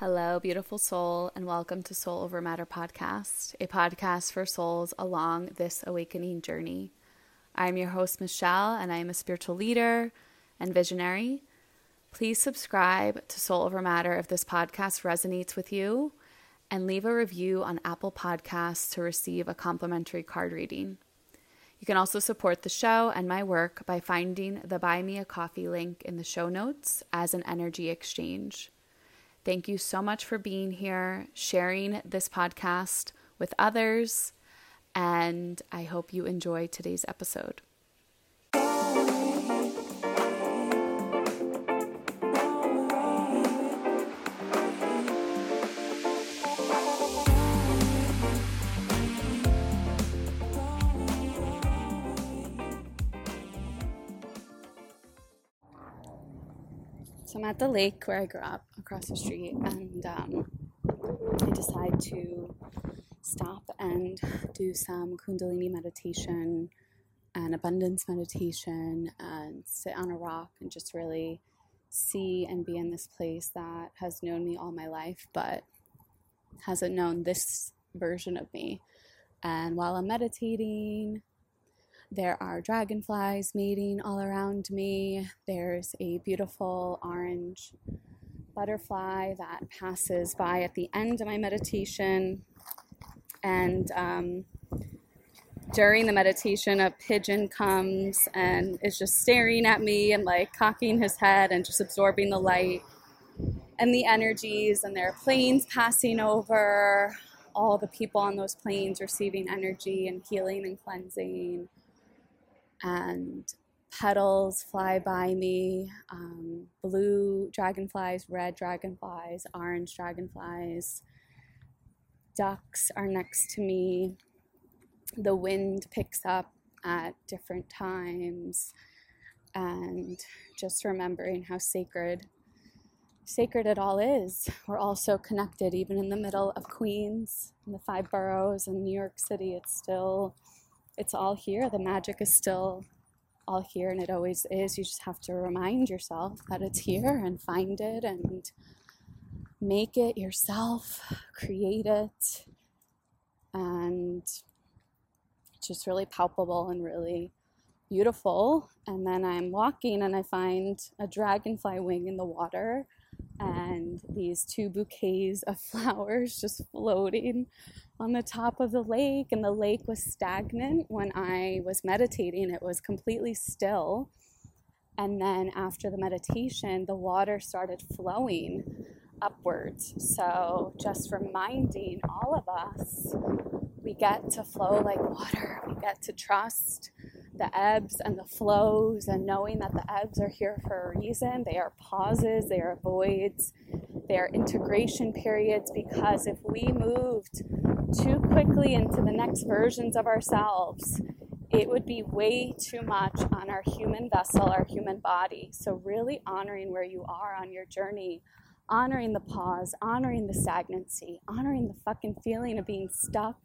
Hello, beautiful soul, and welcome to Soul Over Matter podcast, a podcast for souls along this awakening journey. I'm your host, Michelle, and I am a spiritual leader and visionary. Please subscribe to Soul Over Matter if this podcast resonates with you, and leave a review on Apple Podcasts to receive a complimentary card reading. You can also support the show and my work by finding the Buy Me a Coffee link in the show notes as an energy exchange. Thank you so much for being here, sharing this podcast with others, and I hope you enjoy today's episode. So I'm at the lake where I grew up across the street, and I decide to stop and do some Kundalini meditation and abundance meditation and sit on a rock and just really see and be in this place that has known me all my life but hasn't known this version of me. And while I'm meditating, there are dragonflies mating all around me. There's a beautiful orange butterfly that passes by at the end of my meditation. And during the meditation, a pigeon comes and is just staring at me and like cocking his head and just absorbing the light and the energies. And there are planes passing over, all the people on those planes receiving energy and healing and cleansing. And petals fly by me, blue dragonflies, red dragonflies, orange dragonflies. Ducks are next to me. The wind picks up at different times. And just remembering how sacred it all is. We're all so connected, even in the middle of Queens and the 5 boroughs and New York City. It's all here. The magic is still all here, and it always is. You just have to remind yourself that it's here and find it and make it yourself, create it, and it's just really palpable and really beautiful. And then I'm walking and I find a dragonfly wing in the water and these 2 bouquets of flowers just floating on the top of the lake. And the lake was stagnant when I was meditating. It was completely still. And then after the meditation, the water started flowing upwards. So just reminding all of us, we get to flow like water. We get to trust the ebbs and the flows, and knowing that the ebbs are here for a reason. They are pauses, they are voids, they are integration periods, because if we moved too quickly into the next versions of ourselves, it would be way too much on our human vessel, our human body. So really honoring where you are on your journey, honoring the pause, honoring the stagnancy, honoring the fucking feeling of being stuck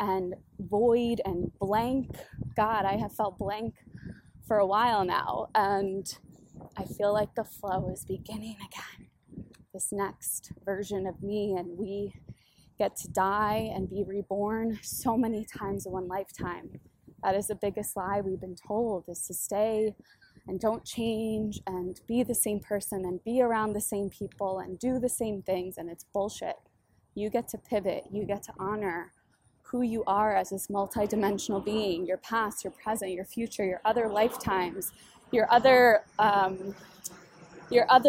and void and blank. God, I have felt blank for a while now, and I feel like the flow is beginning again, this next version of me, and we get to die and be reborn so many times in one lifetime. That is the biggest lie we've been told, is to stay and don't change and be the same person and be around the same people and do the same things, and it's bullshit. You get to pivot, you get to honor who you are as this multidimensional being, your past, your present, your future, your other lifetimes, your other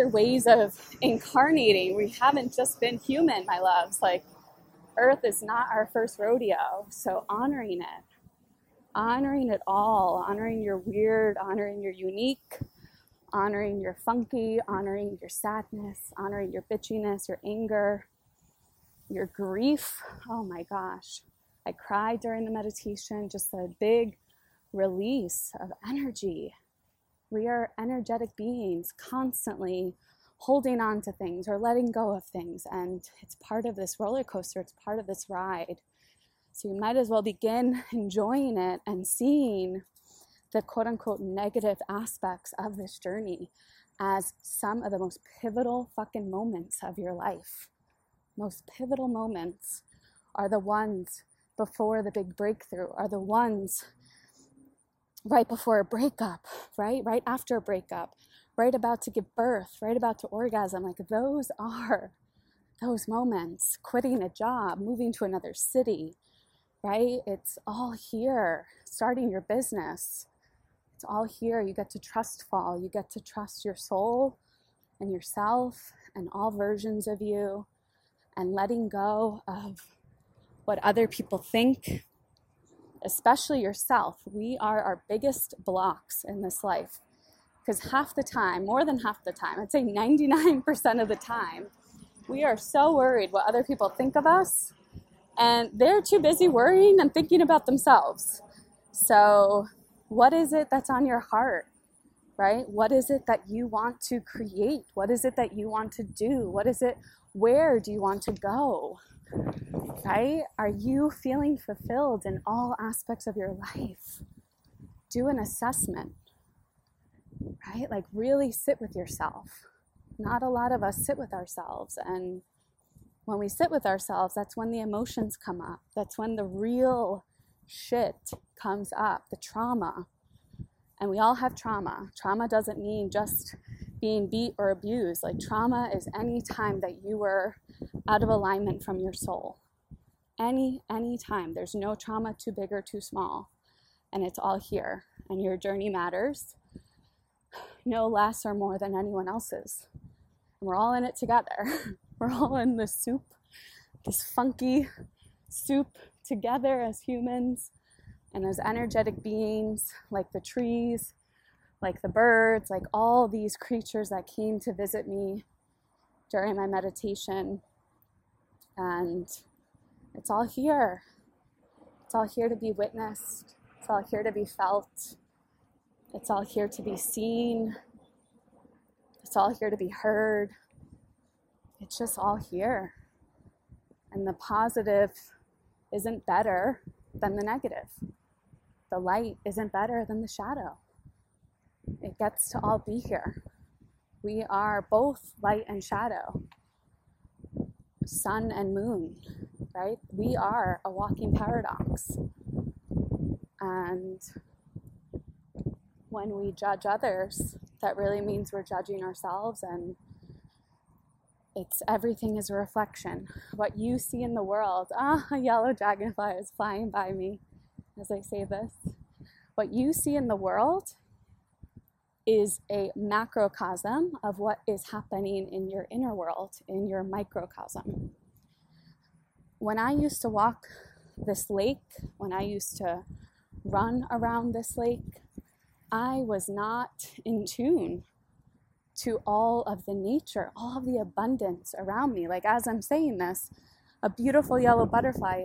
ways of incarnating. We haven't just been human, my loves. Like, Earth is not our first rodeo. So honoring it all, honoring your weird, honoring your unique, honoring your funky, honoring your sadness, honoring your bitchiness, your anger, your grief. Oh my gosh. I cried during the meditation, just a big release of energy. We are energetic beings, constantly holding on to things or letting go of things. And it's part of this roller coaster. It's part of this ride. So you might as well begin enjoying it and seeing the quote unquote negative aspects of this journey as some of the most pivotal fucking moments of your life. most pivotal moments are the ones before the big breakthrough, are the ones right before a breakup, right? Right after a breakup, right about to give birth, right about to orgasm. Like those are those moments, quitting a job, moving to another city, right? It's all here, starting your business. It's all here. You get to trust fall. You get to trust your soul and yourself and all versions of you, and letting go of what other people think, especially yourself. We are our biggest blocks in this life, because half the time, more than half the time, I'd say 99% of the time, we are so worried what other people think of us, and they're too busy worrying and thinking about themselves. So what is it that's on your heart, right? What is it that you want to create? What is it that you want to do? What is it, where do you want to go, right? Are you feeling fulfilled in all aspects of your life? Do an assessment, right? Like really sit with yourself. Not a lot of us sit with ourselves. And when we sit with ourselves, that's when the emotions come up. That's when the real shit comes up, the trauma. And we all have trauma. Trauma doesn't mean just being beat or abused. Like trauma is any time that you were out of alignment from your soul. Any time. There's no trauma too big or too small. And it's all here. And your journey matters no less or more than anyone else's. And we're all in it together. We're all in this soup, this funky soup together as humans. And as energetic beings, like the trees, like the birds, like all these creatures that came to visit me during my meditation. And it's all here. It's all here to be witnessed. It's all here to be felt. It's all here to be seen. It's all here to be heard. It's just all here. And the positive isn't better than the negative. The light isn't better than the shadow. It gets to all be here. We are both light and shadow, sun and moon, right? We are a walking paradox. And when we judge others, that really means we're judging ourselves. And it's everything is a reflection. What you see in the world, a yellow dragonfly is flying by me as I say this. What you see in the world is a macrocosm of what is happening in your inner world, in your microcosm. When I used to walk this lake, when I used to run around this lake, I was not in tune to all of the nature, all of the abundance around me. Like as I'm saying this, a beautiful yellow butterfly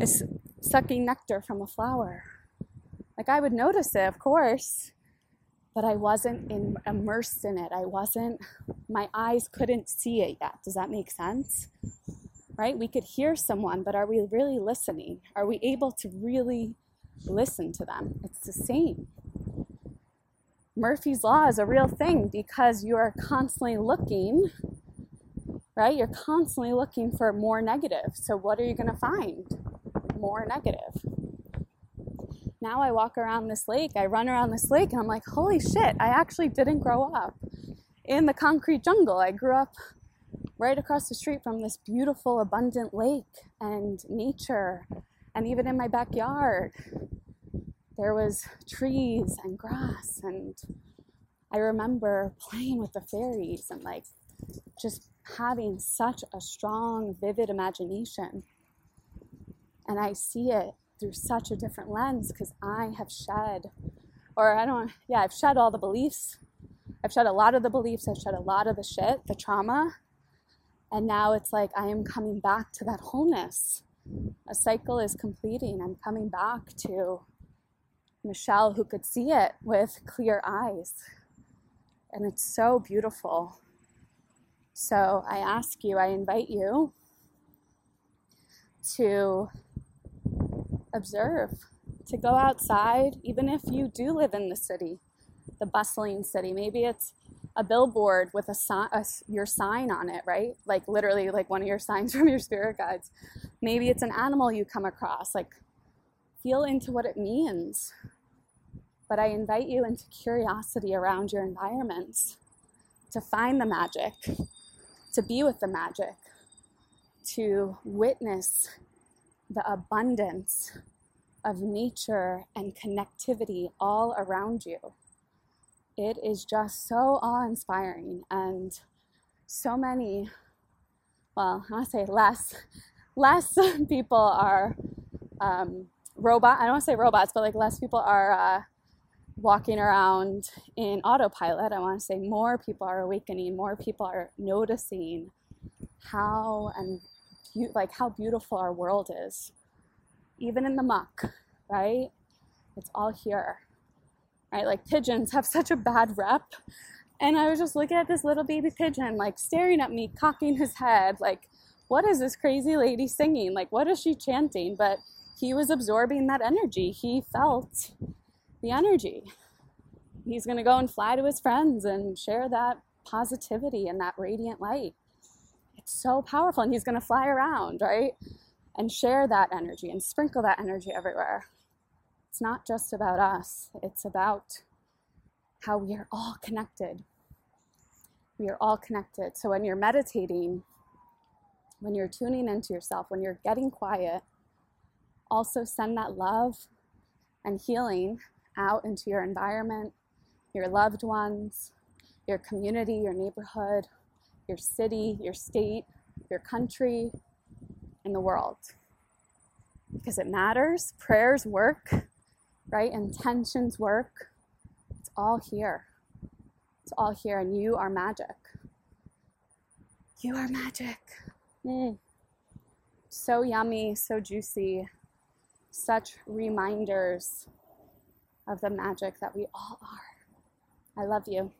is sucking nectar from a flower. Like I would notice it, of course, but I wasn't immersed in it. My eyes couldn't see it yet. Does that make sense? Right? We could hear someone, but are we really listening? Are we able to really listen to them? It's the same. Murphy's Law is a real thing because you are constantly looking, right? You're constantly looking for more negative. So what are you going to find? More negative. Now I walk around this lake, I run around this lake, and I'm like, holy shit, I actually didn't grow up in the concrete jungle. I grew up right across the street from this beautiful, abundant lake and nature. And even in my backyard, there was trees and grass, and I remember playing with the fairies and like just having such a strong, vivid imagination. And I see it through such a different lens because I've shed all the beliefs. I've shed a lot of the beliefs. I've shed a lot of the shit, the trauma. And now it's like I am coming back to that wholeness. A cycle is completing. I'm coming back to Michelle, who could see it with clear eyes. And it's so beautiful. So I ask you, I invite you to observe, to go outside, even if you do live in the city, the bustling city. Maybe it's a billboard with your sign on it, right? Like literally like one of your signs from your spirit guides. Maybe it's an animal you come across, like feel into what it means. But I invite you into curiosity around your environments, to find the magic, to be with the magic, to witness the abundance of nature and connectivity all around you. It is just so awe-inspiring, and so many, well, I'll say less people are I don't want to say robots, but like less people are walking around in autopilot. I want to say more people are awakening, more people are noticing how beautiful our world is. Even in the muck, right? It's all here, right? Like pigeons have such a bad rep. And I was just looking at this little baby pigeon, like staring at me, cocking his head, like, what is this crazy lady singing? Like, what is she chanting? But he was absorbing that energy. He felt the energy. He's gonna go and fly to his friends and share that positivity and that radiant light. It's so powerful, and he's gonna fly around, right? And share that energy and sprinkle that energy everywhere. It's not just about us, it's about how we are all connected. We are all connected. So when you're meditating, when you're tuning into yourself, when you're getting quiet, also send that love and healing out into your environment, your loved ones, your community, your neighborhood, your city, your state, your country, and the world. Because it matters. Prayers work, right? Intentions work. It's all here. It's all here, and you are magic. You are magic. So yummy, so juicy. Such reminders of the magic that we all are. I love you.